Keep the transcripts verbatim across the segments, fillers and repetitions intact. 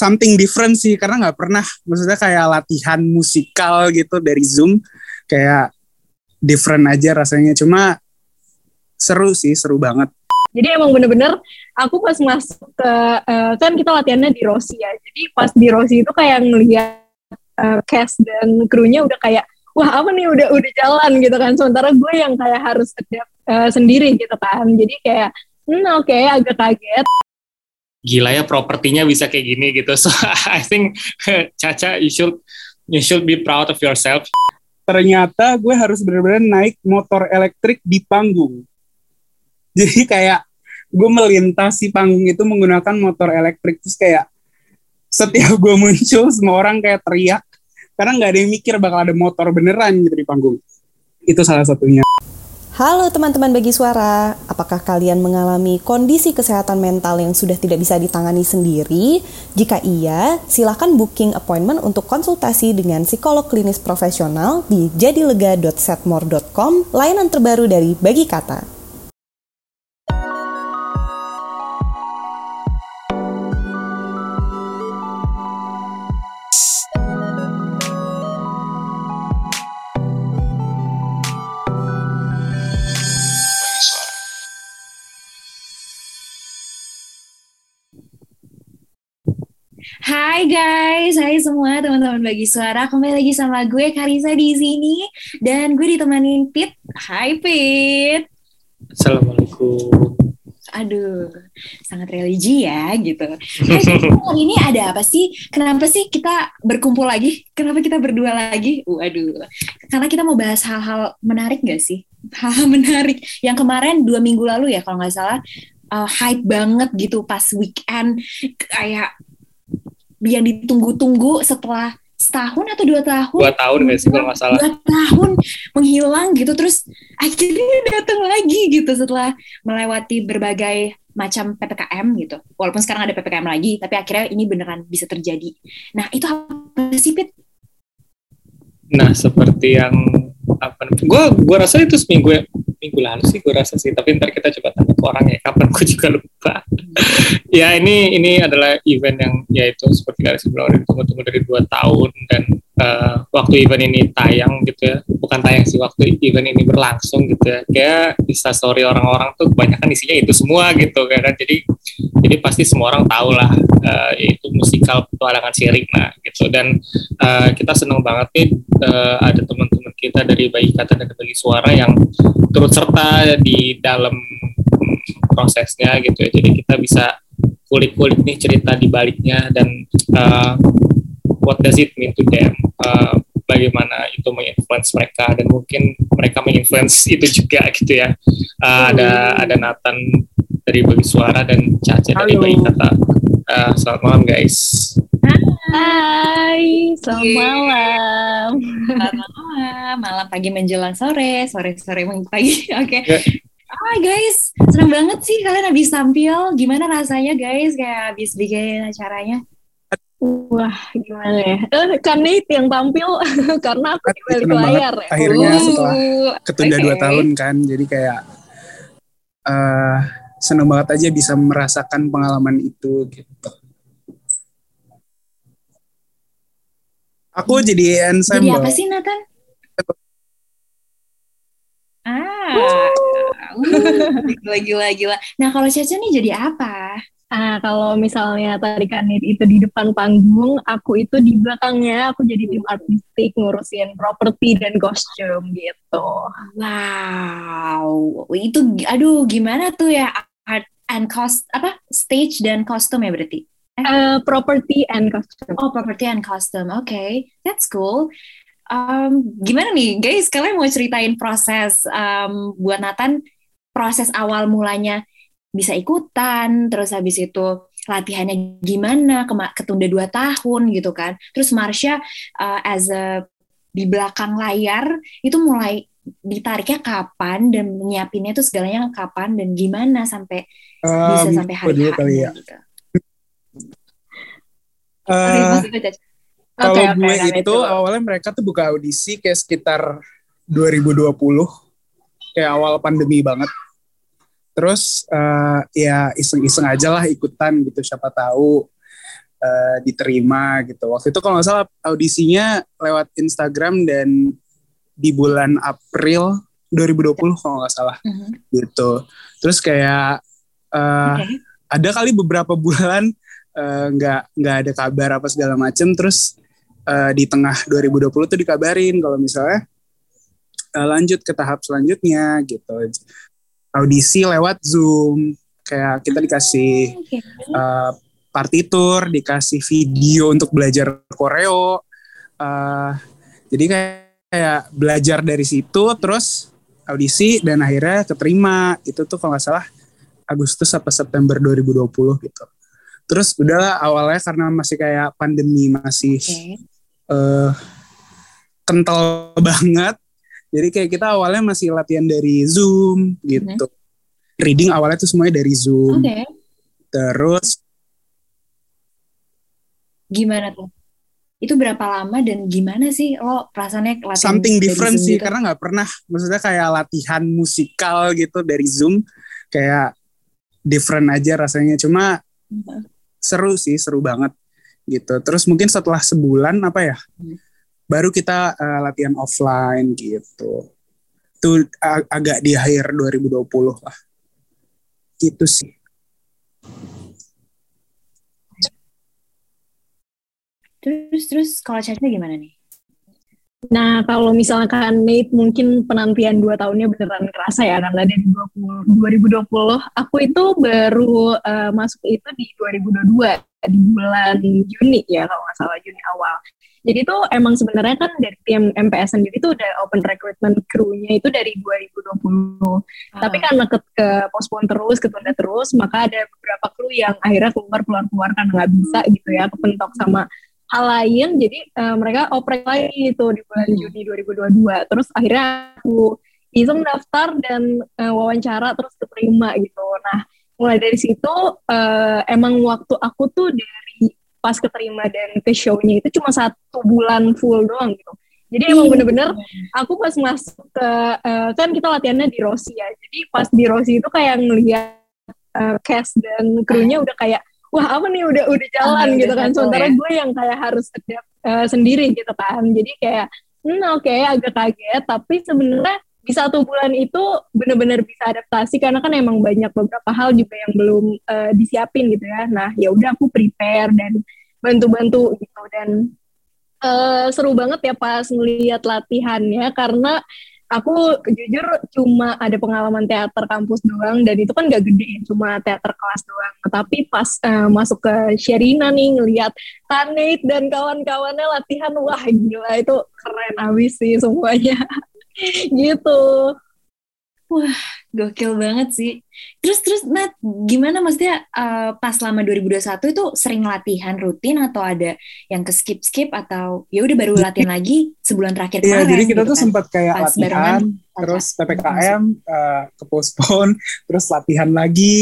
something different sih, karena nggak pernah, maksudnya kayak latihan musikal gitu dari Zoom, kayak different aja rasanya. Cuma seru sih, seru banget. Jadi emang bener-bener aku pas masuk ke uh, kan kita latihannya di Rossi ya, jadi pas di Rossi itu kayak ngelihat uh, cast dan krunya udah kayak wah apa nih, udah udah jalan gitu kan, sementara gue yang kayak harus adapt uh, sendiri gitu kan, jadi kayak hmm oke okay, agak kaget. Gila ya, propertinya bisa kayak gini gitu. So I think Caca, you should you should be proud of yourself. Ternyata gue harus benar-benar naik motor elektrik di panggung. Jadi kayak gue melintasi panggung itu menggunakan motor elektrik, terus kayak setiap gue muncul semua orang kayak teriak karena nggak ada yang mikir bakal ada motor beneran gitu di panggung. Itu salah satunya. Halo teman-teman Bagi Suara, apakah kalian mengalami kondisi kesehatan mental yang sudah tidak bisa ditangani sendiri? Jika iya, silakan booking appointment untuk konsultasi dengan psikolog klinis profesional di jadilega dot setmore dot com, layanan terbaru dari Bagi Kata. Hai guys, hai semua teman-teman Bagi Suara. Kembali lagi sama gue Karisa di sini dan gue ditemanin Pit. Hai Pit. Assalamualaikum. Aduh, sangat religi ya gitu. Hai, hari ini ada apa sih? Kenapa sih kita berkumpul lagi? Kenapa kita berdua lagi? Waduh. Karena kita mau bahas hal-hal menarik gak sih? Hal-hal menarik yang kemarin dua minggu lalu ya kalau gak salah uh, hype banget gitu pas weekend, kayak yang ditunggu-tunggu setelah setahun atau dua tahun. Dua tahun gak sih kalau gak salah. Dua tahun menghilang gitu, terus akhirnya datang lagi gitu setelah melewati berbagai macam P P K M gitu. Walaupun sekarang ada P P K M lagi, tapi akhirnya ini beneran bisa terjadi. Nah itu apa sih Pit? Nah seperti yang apa? Gue gue rasa itu seminggu ya, minggu lalu sih gue rasa sih. Tapi ntar kita coba tanya ke orang ya, kapan gue juga lupa. Ya ini ini adalah event yang yaitu seperti kali sebelumnya ditunggu-tunggu dari dua tahun, dan uh, waktu event ini tayang gitu ya, bukan tayang sih, waktu event ini berlangsung gitu ya, kayak instastory orang-orang tuh kebanyakan isinya itu semua gitu kan, jadi jadi pasti semua orang tahu lah uh, yaitu musikal petualangan Sherina gitu. Dan uh, kita seneng banget nih uh, ada teman-teman kita dari Bagi Kata dan Bagi Suara yang turut serta di dalam prosesnya gitu ya, jadi kita bisa kulik-kulik nih cerita di baliknya dan uh, what does it mean to them, uh, bagaimana itu menginfluence mereka dan mungkin mereka menginfluence itu juga gitu ya. uh, ada ada Nathan dari Bagi Suara dan Caca dari Bagi Kata. Uh, selamat malam guys. Hai, selamat Yeay. malam. Selamat malam, malam pagi menjelang sore, sore sore pagi. Oke. Okay. Yeah. Hai guys, senang banget sih kalian habis tampil. Gimana rasanya guys kayak habis bikin acaranya? Wah, gimana ya? Eh, Kanit yang tampil karena aku di balik layar. Akhirnya uh, setelah ketunda okay. dua tahun kan, jadi kayak uh, senang banget aja bisa merasakan pengalaman itu gitu. Aku jadi ensemble. Jadi apa sih Nathan? Ah, gila-gila-gila. Nah kalau Caca nih jadi apa? Ah kalau misalnya tadi Kanit itu di depan panggung, aku itu di belakangnya. Aku jadi tim artistik ngurusin properti dan kostum gitu. Wow, itu aduh gimana tuh ya, art and cost apa stage dan kostum ya berarti? Eh? Uh, property and costume. Oh property and costume, oke, okay. That's cool. Um, gimana nih guys, kalian mau ceritain proses um, buat Nathan, proses awal mulanya bisa ikutan, terus habis itu latihannya gimana, kema- ketunda dua tahun gitu kan, terus Marsha uh, as a, di belakang layar itu mulai ditariknya kapan dan nyiapinnya tuh segalanya kapan dan gimana sampai um, bisa sampai hari-hari hari ya. Gitu. Uh, Oke, kalau okay, gue okay, itu, itu awalnya mereka tuh buka audisi kayak sekitar dua ribu dua puluh, kayak awal pandemi banget. Terus uh, ya iseng-iseng aja lah ikutan gitu, siapa tahu uh, diterima gitu. Waktu itu kalau nggak salah audisinya lewat Instagram dan di bulan April dua ribu dua puluh kalau nggak salah uh-huh. gitu. Terus kayak uh, okay. ada kali beberapa bulan nggak uh, nggak ada kabar apa segala macem. Terus uh, di tengah dua ribu dua puluh tuh dikabarin kalau misalnya uh, lanjut ke tahap selanjutnya gitu. Audisi lewat Zoom, kayak kita dikasih okay. uh, partitur, dikasih video untuk belajar koreo. Uh, jadi kayak, kayak belajar dari situ, terus audisi dan akhirnya keterima. Itu tuh kalau nggak salah Agustus apa September dua ribu dua puluh gitu. Terus udahlah awalnya karena masih kayak pandemi masih okay. uh, kental banget. Jadi kayak kita awalnya masih latihan dari Zoom gitu. Okay. Reading awalnya tuh semuanya dari Zoom. Okay. Terus gimana tuh? Itu berapa lama dan gimana sih lo perasaannya latihan? Something different sih gitu? Karena nggak pernah, maksudnya kayak latihan musikal gitu dari Zoom, kayak different aja rasanya. Cuma uh-huh. seru sih, seru banget gitu. Terus mungkin setelah sebulan apa ya? Uh-huh. Baru kita uh, latihan offline gitu. Itu ag- agak di akhir dua ribu dua puluh lah. Gitu sih. Terus, terus kalau caranya gimana nih? Nah, kalau misalkan Nate mungkin penantian dua tahunnya beneran kerasa ya, karena dari dua ribu dua puluh aku itu baru uh, masuk itu di dua ribu dua puluh dua, di bulan Juni ya, kalau nggak salah Juni awal. Jadi itu emang sebenarnya kan dari tim M P S sendiri itu udah open recruitment crew-nya itu dari dua ribu dua puluh. Ah. Tapi karena ke, ke postpone terus, ketunda terus, maka ada beberapa crew yang akhirnya keluar-keluar-keluar karena nggak bisa gitu ya, kepentok sama hal lain. Jadi uh, mereka oprek lagi itu di bulan Juni dua ribu dua puluh dua. Terus akhirnya aku iseng daftar dan uh, wawancara terus keterima gitu. Nah, mulai dari situ uh, emang waktu aku tuh dari pas keterima dan ke show-nya itu cuma satu bulan full doang gitu. Jadi hmm. emang bener-bener aku pas masuk ke, uh, kan kita latihannya di Rossi ya. Jadi pas di Rossi itu kayak ngeliat uh, cast dan krunya udah kayak, wah apa nih udah udah jalan ah, gitu udah kan. Sementara ya. Gue yang kayak harus adapt uh, sendiri gitu kan. Jadi kayak, hmm oke okay, agak kaget. Tapi sebenarnya di satu bulan itu benar-benar bisa adaptasi karena kan emang banyak beberapa hal juga yang belum uh, disiapin gitu ya. Nah, ya udah aku prepare dan bantu-bantu gitu dan uh, seru banget ya pas ngelihat latihannya karena aku jujur cuma ada pengalaman teater kampus doang dan itu kan gak gede, cuma teater kelas doang. Tapi pas uh, masuk ke Sherina nih ngelihat Tanit dan kawan-kawannya latihan, wah gila itu keren abis sih semuanya. Gitu. Wah, gokil banget sih. Terus terus Nat, gimana maksudnya uh, pas lama dua ribu dua puluh satu itu sering latihan rutin atau ada yang ke skip-skip atau ya udah baru latihan lagi sebulan terakhir kemarin? Iya, jadi kita gitu tuh kan? Sempat kayak pas latihan, terus P P K M uh, ke postpone, terus latihan lagi,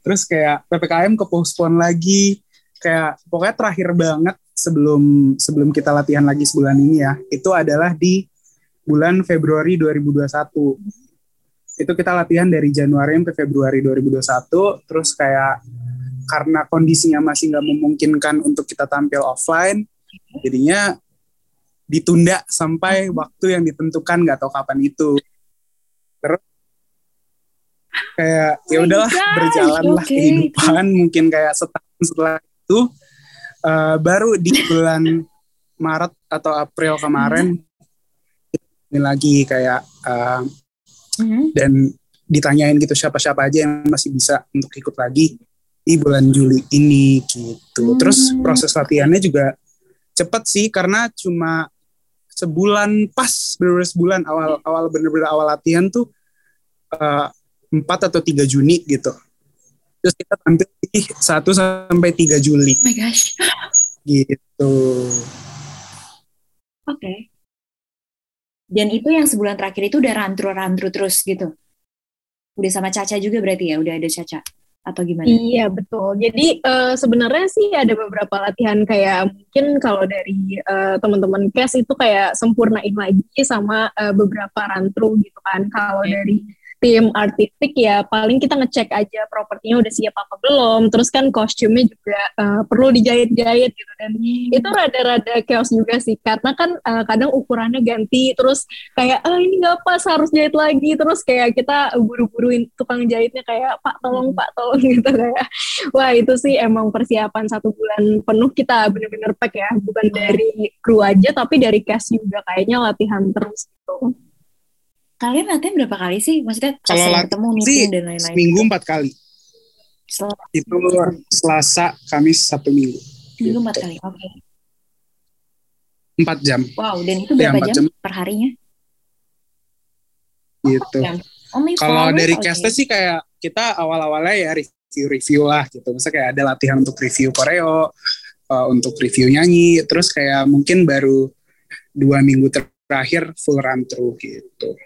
terus kayak P P K M ke postpone lagi, kayak pokoknya terakhir banget sebelum sebelum kita latihan lagi sebulan ini ya. Itu adalah di bulan Februari dua ribu dua puluh satu. Itu kita latihan dari Januari sampai Februari dua ribu dua puluh satu. Terus kayak karena kondisinya masih gak memungkinkan untuk kita tampil offline, jadinya ditunda sampai waktu yang ditentukan, gak tahu kapan itu. Terus kayak ya udahlah berjalanlah okay. kehidupan. Mungkin kayak setahun setelah itu uh, baru di bulan Maret atau April kemarin ini lagi kayak uh, mm-hmm. dan ditanyain gitu siapa-siapa aja yang masih bisa untuk ikut lagi di bulan Juli ini gitu. Mm-hmm. Terus proses latihannya juga cepat sih karena cuma sebulan pas bener-bener sebulan awal awal bener-bener awal latihan tuh uh, empat atau tiga Juni gitu. Terus kita tampil di satu sampai tiga Juli. Oh my gosh. Gitu. Oke. Okay. Dan itu yang sebulan terakhir itu udah rantru-rantru terus gitu? Udah sama Caca juga berarti ya? Udah ada Caca? Atau gimana? Iya, betul. Jadi uh, sebenarnya sih ada beberapa latihan kayak mungkin kalau dari uh, teman-teman cast itu kayak sempurnain lagi sama uh, beberapa rantru gitu kan. Kalau dari tim artistik ya paling kita ngecek aja propertinya udah siap apa belum, terus kan kostumnya juga uh, perlu dijahit-jahit gitu, dan hmm. itu rada-rada chaos juga sih, karena kan uh, kadang ukurannya ganti, terus kayak ah ini nggak pas harus jahit lagi, terus kayak kita buru-buruin tukang jahitnya kayak pak tolong pak tolong gitu kayak, wah itu sih emang persiapan satu bulan penuh kita bener-bener pack ya, bukan dari kru aja tapi dari cast juga kayaknya latihan terus gitu. Kalian latihan berapa kali sih? Maksudnya kalau ketemu meeting dan lain-lain. Minggu empat kali. Selasa. Itu Selasa, Kamis, Sabtu, Minggu. Minggu empat kali, oke. Okay. Empat jam. Wow, dan itu berapa ya, jam, jam perharinya? Gitu. Oh, kalau dari okay. castnya sih kayak kita awal-awalnya ya review-review lah gitu. Maksudnya kayak ada latihan untuk review koreo, uh, untuk review nyanyi, terus kayak mungkin baru dua minggu terakhir full run through gitu.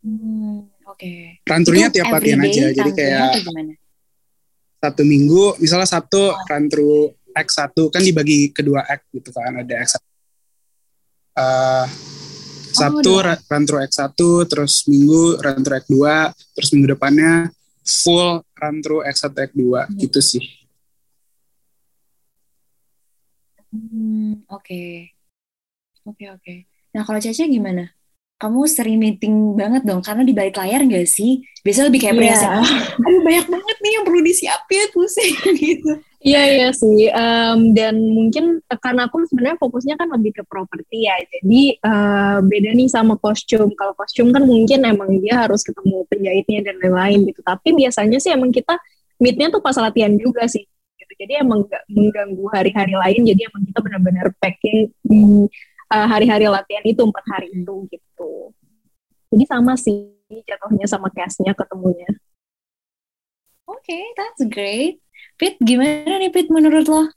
Hmm, oke. Okay. Ranturnya tiap latihan aja, jadi kayak satu minggu, misalnya Sabtu oh. rantur X satu kan dibagi kedua X gitu kan, ada X satu. Uh, Sabtu oh, rantur X satu, terus Minggu rantur X dua, terus minggu depannya full rantur X satu X dua hmm. gitu sih. Hmm, oke. Okay. Oke, okay, oke. Okay. Nah, kalau Caca gimana? Kamu sering meeting banget dong, karena di balik layar gak sih? Biasanya lebih kayak yeah. perhiasan, oh, aduh banyak banget nih yang perlu disiapin, pusing gitu. Iya, yeah, iya yeah, sih. Um, dan mungkin, karena aku sebenarnya fokusnya kan lebih ke properti ya, jadi uh, beda nih sama kostum. Kalau kostum kan mungkin emang dia harus ketemu penjahitnya dan lain-lain gitu. Tapi biasanya sih emang kita meet-nya tuh pas latihan juga sih. Gitu. Jadi emang gak mengganggu hari-hari lain, jadi emang kita benar-benar packing di Uh, hari-hari latihan itu, empat hari itu gitu. Jadi sama sih jatuhnya sama cast-nya ketemunya. Oke, okay, that's great. Pit, gimana nih Pit menurut lo?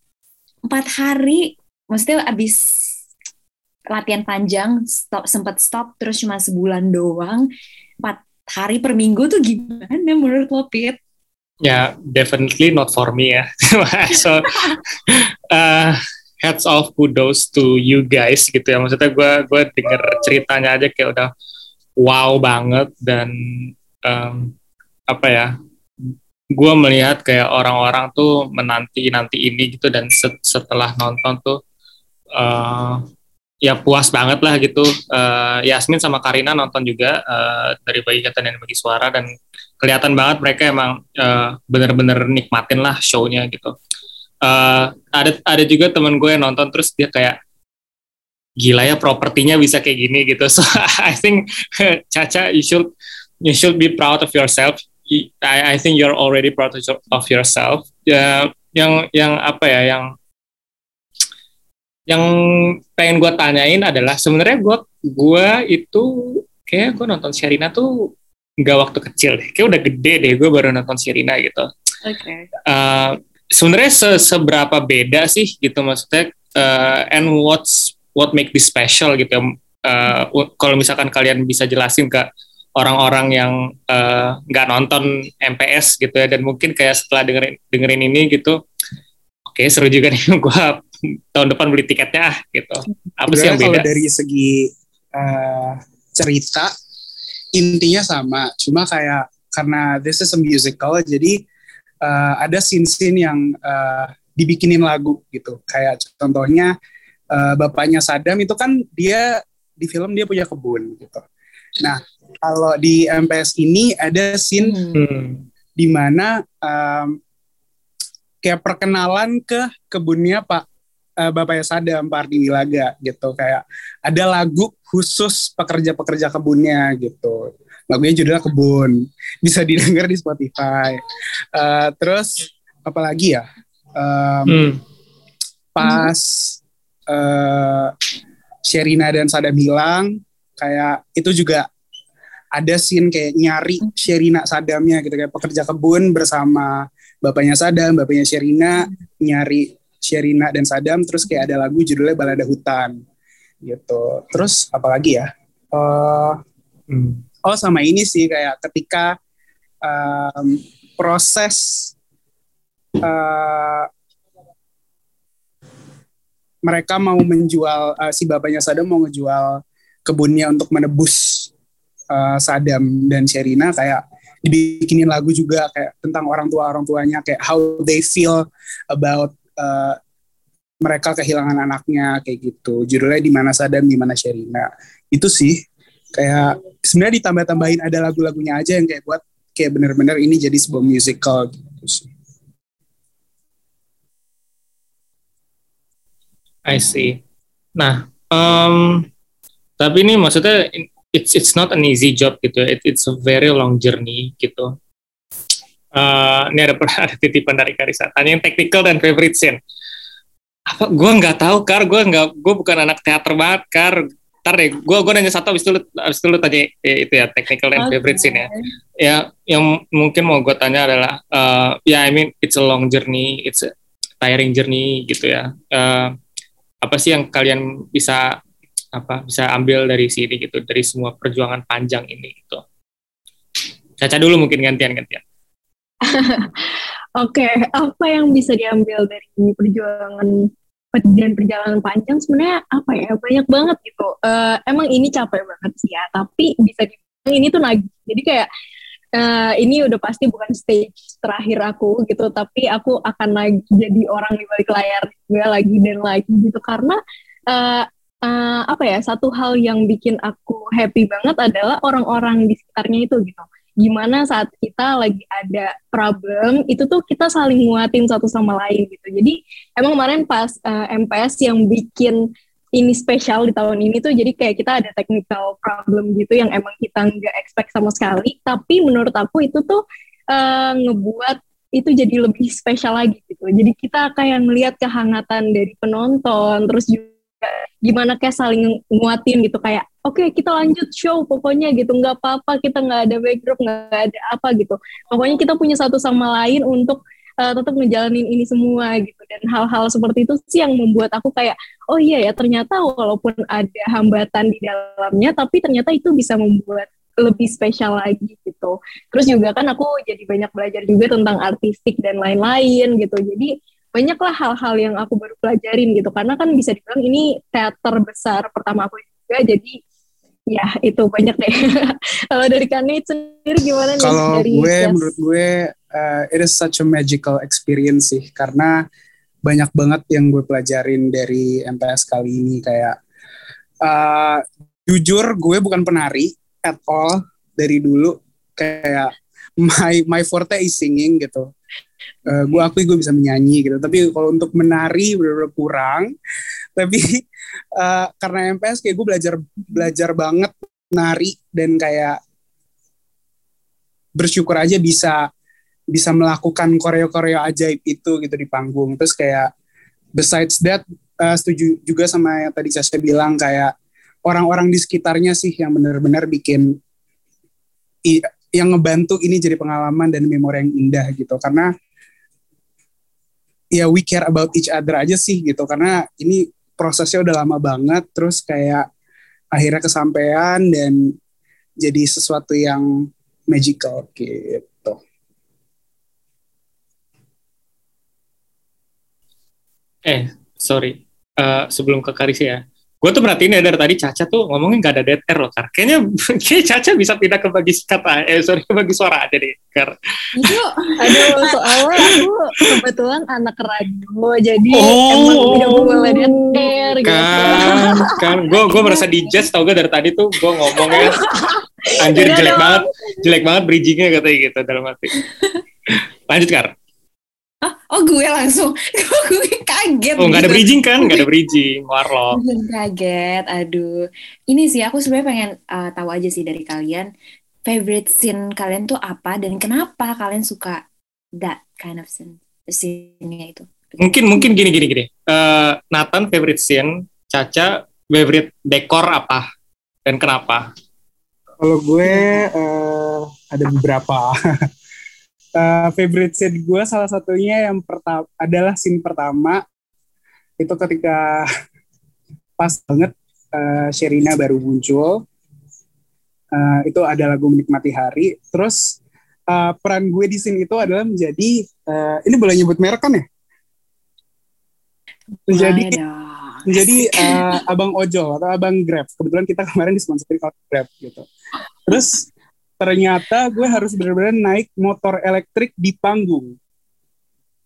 Empat hari, maksudnya abis latihan panjang, stop, sempat stop, terus cuma sebulan doang. Empat hari per minggu tuh gimana menurut lo, Pit? Ya, yeah, definitely not for me ya. So, uh, heads off kudos to you guys gitu ya, maksudnya gue gue denger ceritanya aja kayak udah wow banget, dan um, apa ya, gue melihat kayak orang-orang tuh menanti nanti ini gitu, dan setelah nonton tuh uh, ya puas banget lah gitu. uh, Yasmin sama Karina nonton juga uh, dari Bagi Kata dan Bagi Suara, dan kelihatan banget mereka emang uh, bener-bener nikmatin lah show-nya gitu. Uh, ada ada juga teman gue yang nonton, terus dia kayak gila ya propertinya bisa kayak gini gitu. So I think Caca, you should you should be proud of yourself. I I think you're already proud of yourself. Uh, yang yang apa ya yang yang pengen gue tanyain adalah sebenarnya gue gue itu kayak gue nonton Sherina tuh nggak waktu kecil deh, kayak udah gede deh gue baru nonton Sherina gitu. Oke. Okay. Uh, Sebenarnya seberapa beda sih gitu, maksudnya uh, and what's what make this special gitu. Uh, kalau misalkan kalian bisa jelasin ke orang-orang yang nggak uh, nonton M P S gitu ya, dan mungkin kayak setelah dengerin dengerin ini gitu, oke okay, seru juga nih gue tahun depan beli tiketnya gitu. Apa sih yang beda? Kalau dari segi uh, cerita intinya sama, cuma kayak karena this is a musical jadi Uh, ada scene-scene yang uh, dibikinin lagu gitu. Kayak contohnya uh, bapaknya Sadam itu kan dia di film dia punya kebun gitu. Nah kalau di M P S ini ada scene hmm. di mana um, kayak perkenalan ke kebunnya Pak uh, bapaknya Sadam, Pak Ardi Wilaga gitu. Kayak ada lagu khusus pekerja-pekerja kebunnya gitu. Lagunya judulnya Kebun, bisa didengar di Spotify. Uh, terus apalagi ya, um, hmm. pas uh, Sherina dan Sadam hilang, kayak itu juga ada scene kayak nyari Sherina Sadamnya gitu, kayak pekerja kebun bersama bapaknya Sadam, bapaknya Sherina nyari Sherina dan Sadam, terus kayak ada lagu judulnya Balada Hutan gitu. Terus apalagi ya? Uh, hmm. Oh sama ini sih, kayak ketika um, proses uh, mereka mau menjual, uh, si bapaknya Sadam mau ngejual kebunnya untuk menebus uh, Sadam dan Sherina kayak dibikinin lagu juga kayak tentang orang tua-orang tuanya, kayak how they feel about uh, mereka kehilangan anaknya kayak gitu. Judulnya di mana Sadam, di mana Sherina. Itu sih kayak sebenarnya ditambah-tambahin ada lagu-lagunya aja yang kayak buat kayak bener-bener ini jadi sebuah musical gitu sih. I see. Nah, um, tapi ini maksudnya it's it's not an easy job gitu. It, it's a very long journey gitu. Uh, ini ada, ada titipan dari Karisa. Tanya yang technical dan favorite scene. Apa? Gue nggak tahu, Kar. Gue nggak, gue bukan anak teater banget, Kar. Ntar deh, gue gue nanya satu, abis itu lu, abis itu lu tanya ya, itu ya technical dan okay. favorite scene ya. Ya, yang mungkin mau gue tanya adalah, uh, ya yeah, I mean it's a long journey, it's a tiring journey gitu ya. Uh, apa sih yang kalian bisa apa bisa ambil dari sini gitu, dari semua perjuangan panjang ini gitu. Caca dulu mungkin gantian-gantian. Oke, okay. Apa yang bisa diambil dari perjuangan perjalanan panjang sebenarnya apa ya, banyak banget gitu. Uh, emang ini capek banget sih ya, tapi bisa dibilang ini tuh nagih. Jadi kayak Uh, ini udah pasti bukan stage terakhir aku gitu, tapi aku akan lagi jadi orang di balik layar gue lagi dan lagi gitu, karena uh, uh, apa ya, satu hal yang bikin aku happy banget adalah orang-orang di sekitarnya itu gitu. Gimana saat kita lagi ada problem itu tuh kita saling nguatin satu sama lain gitu. Jadi emang kemarin pas uh, M P S yang bikin ini spesial di tahun ini tuh, jadi kayak kita ada technical problem gitu yang emang kita nggak expect sama sekali, tapi menurut aku itu tuh uh, ngebuat itu jadi lebih spesial lagi gitu. Jadi kita kayak ngelihat kehangatan dari penonton, terus juga gimana kayak saling nguatin gitu, kayak oke okay, kita lanjut show pokoknya gitu, nggak apa-apa, kita nggak ada backdrop, nggak ada apa gitu, pokoknya kita punya satu sama lain untuk Uh, tetap ngejalanin ini semua gitu. Dan hal-hal seperti itu sih yang membuat aku kayak oh iya ya, ternyata walaupun ada hambatan di dalamnya tapi ternyata itu bisa membuat lebih spesial lagi gitu. Terus juga kan aku jadi banyak belajar juga tentang artistik dan lain-lain gitu. Jadi banyaklah hal-hal yang aku baru pelajarin gitu, karena kan bisa dibilang ini teater besar pertama aku juga. Jadi ya itu banyak deh. Kalau dari Kanit sendiri gimana nih? Kalau gue yes. menurut gue Uh, it is such a magical experience sih, karena banyak banget yang gue pelajarin dari M P S kali ini. Kayak uh, jujur gue bukan penari at all dari dulu, kayak my my forte is singing gitu. Uh, gue akui gue bisa menyanyi gitu, tapi kalau untuk menari bener-bener kurang. Tapi uh, karena M P S kayak gue belajar belajar banget nari, dan kayak bersyukur aja bisa bisa melakukan koreo-koreo ajaib itu gitu di panggung. Terus kayak besides that, uh, setuju juga sama yang tadi Caca bilang, kayak orang-orang di sekitarnya sih yang benar-benar bikin i- yang ngebantu ini jadi pengalaman dan memori yang indah gitu. Karena ya we care about each other aja sih gitu, karena ini prosesnya udah lama banget, terus kayak akhirnya kesampean dan jadi sesuatu yang magical gitu. Eh, sorry. Uh, sebelum ke Karisa ya. Gue tuh perhatiin ya, dari tadi Caca tuh ngomongnya gak ada dead air loh, Kar. Kayaknya, kayaknya Caca bisa pindah ke Bagi Kata. Eh, sorry, ke Bagi Suara aja deh, Kar. Yuk. Aduh, soalnya aku kebetulan anak radio. Jadi oh, emang udah boleh dead air kan, gitu. Kan, gue gue merasa di jazz, tau gak dari tadi tuh gue ngomongnya. Anjir, jelek banget. Jelek banget bridgingnya katanya gitu dalam hati. Lanjut, Kar. Oh gue langsung, gue kaget. Oh gitu. Gak ada bridging kan, gak ada bridging, warlock. Kaget, aduh. Ini sih aku sebenarnya pengen uh, tahu aja sih dari kalian, favorite scene kalian tuh apa dan kenapa kalian suka that kind of scene, scene-nya itu. Mungkin mungkin gini gini gini. Uh, Nathan favorite scene, Caca favorite dekor apa dan kenapa? Kalau gue uh, ada beberapa. Uh, favorite scene gue salah satunya yang pertama adalah scene pertama itu ketika pas banget uh, Sherina baru muncul, uh, itu ada lagu Menikmati Hari. Terus uh, peran gue di scene itu adalah menjadi uh, ini boleh nyebut merek kan ya, menjadi menjadi uh, abang ojol atau abang Grab. Kebetulan kita kemarin disponsori oleh Grab gitu. Terus ternyata gue harus benar-benar naik motor elektrik di panggung.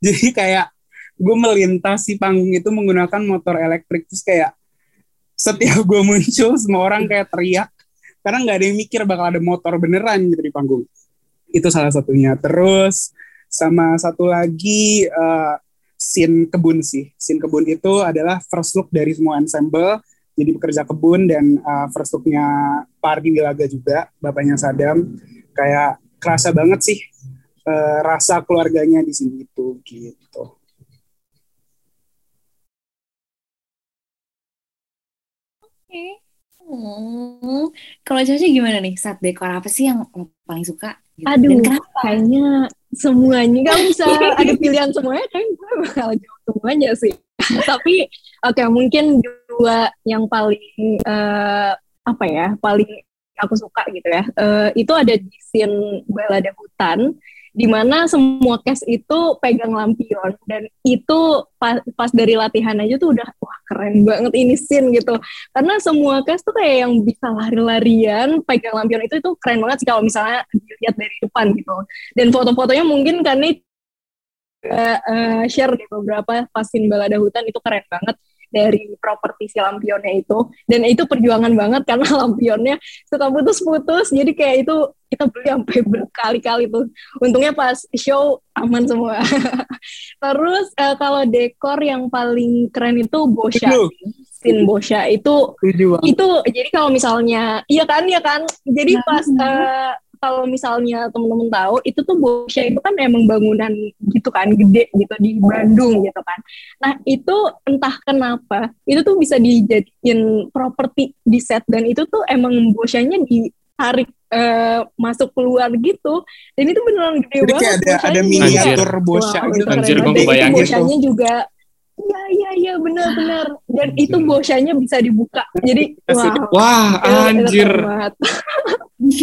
Jadi kayak gue melintasi panggung itu menggunakan motor elektrik. Terus kayak setiap gue muncul semua orang kayak teriak karena nggak ada yang mikir bakal ada motor beneran gitu di panggung. Itu salah satunya. Terus sama satu lagi uh, scene kebun sih. Scene kebun itu adalah first look dari semua ensemble. Jadi pekerja kebun dan uh, first look-nya Ardi Wilaga juga, bapaknya Sadam. Kayak kerasa banget sih uh, rasa keluarganya di sini itu gitu. Oke. Hmm. Kalau Caca gimana nih? Saat dekor apa sih yang lo paling suka? Gitu. Aduh, kayaknya semuanya kan bisa ada pilihan semuanya, kayaknya gue bakal jawab semuanya sih. Tapi oke okay, mungkin dua yang paling uh, apa ya paling aku suka gitu ya uh, itu ada di scene balada hutan di mana semua cast itu pegang lampion dan itu pas, pas dari latihan aja tuh udah wah keren banget ini scene gitu karena semua cast tuh kayak yang bisa lari-larian pegang lampion itu itu keren banget sih kalau misalnya dilihat dari depan gitu dan foto-fotonya mungkin kan nih uh, uh, share di beberapa pasin balada hutan itu keren banget dari properti si lampionnya itu dan itu perjuangan banget karena lampionnya suka putus-putus jadi kayak itu kita beli sampai berkali-kali tuh untungnya pas show aman semua. Terus eh, kalau dekor yang paling keren itu Boscha scene Boscha itu itu jadi kalau misalnya iya kan ya kan jadi pas eh, kalau misalnya teman-teman tahu itu tuh Boscha itu kan emang bangunan gitu kan gede gitu di Bandung gitu kan. Nah itu entah kenapa itu tuh bisa dijadiin properti di set dan itu tuh emang Boscha-nya ditarik uh, masuk keluar gitu dan itu beneran gede banget. Jadi ada ada miniatur Boscha gitu kan. Dan Boscha-nya juga iya iya iya benar-benar dan itu Boscha-nya bisa dibuka. Jadi wow, wah anjir.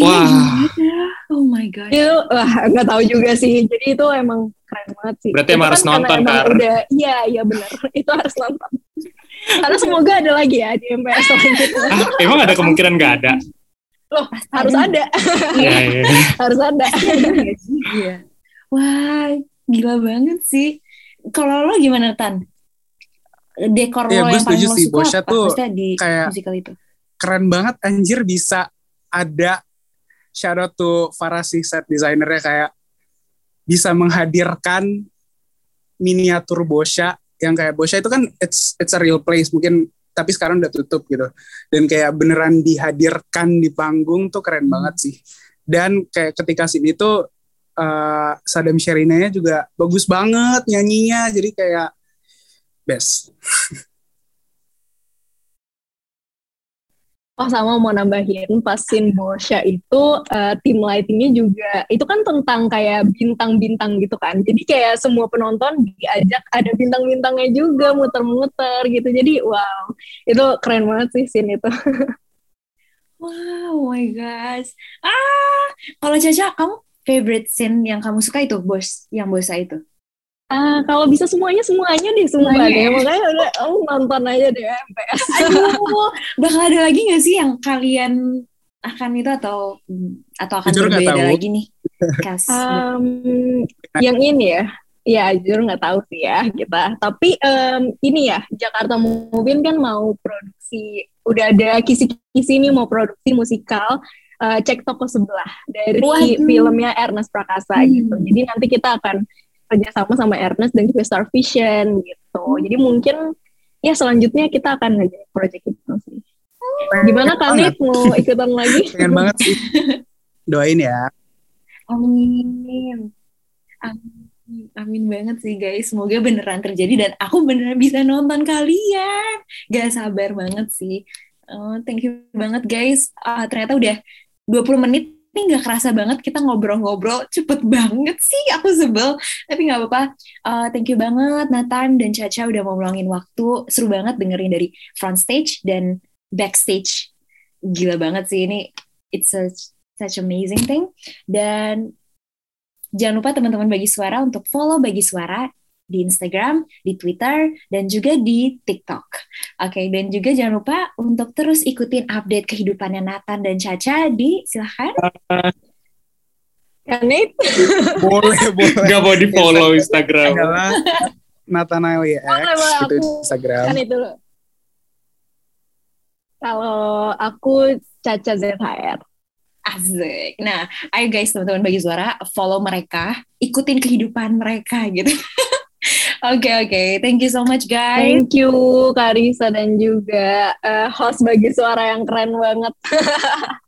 Wah, oh my god. Itu wah nggak tahu juga sih. Jadi itu emang keren banget sih. Berarti emang harus kan nonton kan? Iya iya benar. Itu harus nonton. Karena semoga ada lagi ya di M P S selanjutnya. Ah, emang ada kemungkinan nggak ada? Loh harus ada. Iya iya. Harus ada. Iya. Wah gila banget sih. Kalau lo gimana Tan? Dekor ya, lo yang paling lo suka apa? Di musikal itu. Keren banget anjir bisa. Ada shout out to Farah sih set designernya kayak bisa menghadirkan miniatur Boscha yang kayak Boscha itu kan it's it's a real place mungkin tapi sekarang udah tutup gitu dan kayak beneran dihadirkan di panggung tuh keren banget sih dan kayak ketika sini tuh uh, Sadam Sherina-nya juga bagus banget nyanyinya jadi kayak best. Oh sama mau nambahin pas scene Boscha itu uh, tim lightingnya juga itu kan tentang kayak bintang-bintang gitu kan jadi kayak semua penonton diajak ada bintang-bintangnya juga muter-muter gitu jadi wow itu keren banget sih scene itu. Wow oh my gosh ah kalau Caca kamu favorite scene yang kamu suka itu Bos yang Boscha itu? Ah, kalau bisa semuanya semuanya deh semuanya deh makanya udah oh, nonton aja deh M P S. Aduh, bakal ada lagi nggak sih yang kalian akan itu atau atau akan jujur berbeda lagi nih? Kas. Um, yang ini ya, ya jujur nggak tahu sih ya kita. Tapi um, ini ya Jakarta Mubin kan mau produksi, udah ada kisi-kisi nih mau produksi musikal. Uh, Cek Toko Sebelah dari Waduh. filmnya Ernest Prakasa hmm. gitu. Jadi nanti kita akan kerja sama sama Ernest dan juga Star Vision gitu. Jadi mungkin ya selanjutnya kita akan ngerjain project itu sih. Gimana Tanit mau ikutan lagi? Pengen banget sih. Doain ya. Amin. Amin. Amin banget sih guys. Semoga beneran terjadi dan aku beneran bisa nonton kalian. Gak sabar banget sih. Oh, thank you banget guys. Uh, ternyata udah dua puluh menit. Ini nggak kerasa banget kita ngobrol-ngobrol cepet banget sih, aku sebel. Tapi nggak apa-apa. Uh, thank you banget Nathan dan Caca udah mau meluangin waktu. Seru banget dengerin dari front stage dan backstage. Gila banget sih ini. It's a, such amazing thing. Dan jangan lupa teman-teman Bagi Suara untuk follow Bagi Suara di Instagram, di Twitter, dan juga di TikTok. Oke, dan juga jangan lupa untuk terus ikutin update kehidupannya Nathan dan Caca di, silahkan. Uh, Kanit? Boleh, boleh. Gak mau di follow Instagram. Adalah Nathanael Y X, itu Instagram. Kanit dulu. Kalau aku Caca Z H R. Asik. Nah, ayo guys teman-teman Bagi Suara, follow mereka, ikutin kehidupan mereka gitu. Oke, okay, oke. Okay. Thank you so much, guys. Thank you, Karisa dan juga uh, host Bagi Suara yang keren banget.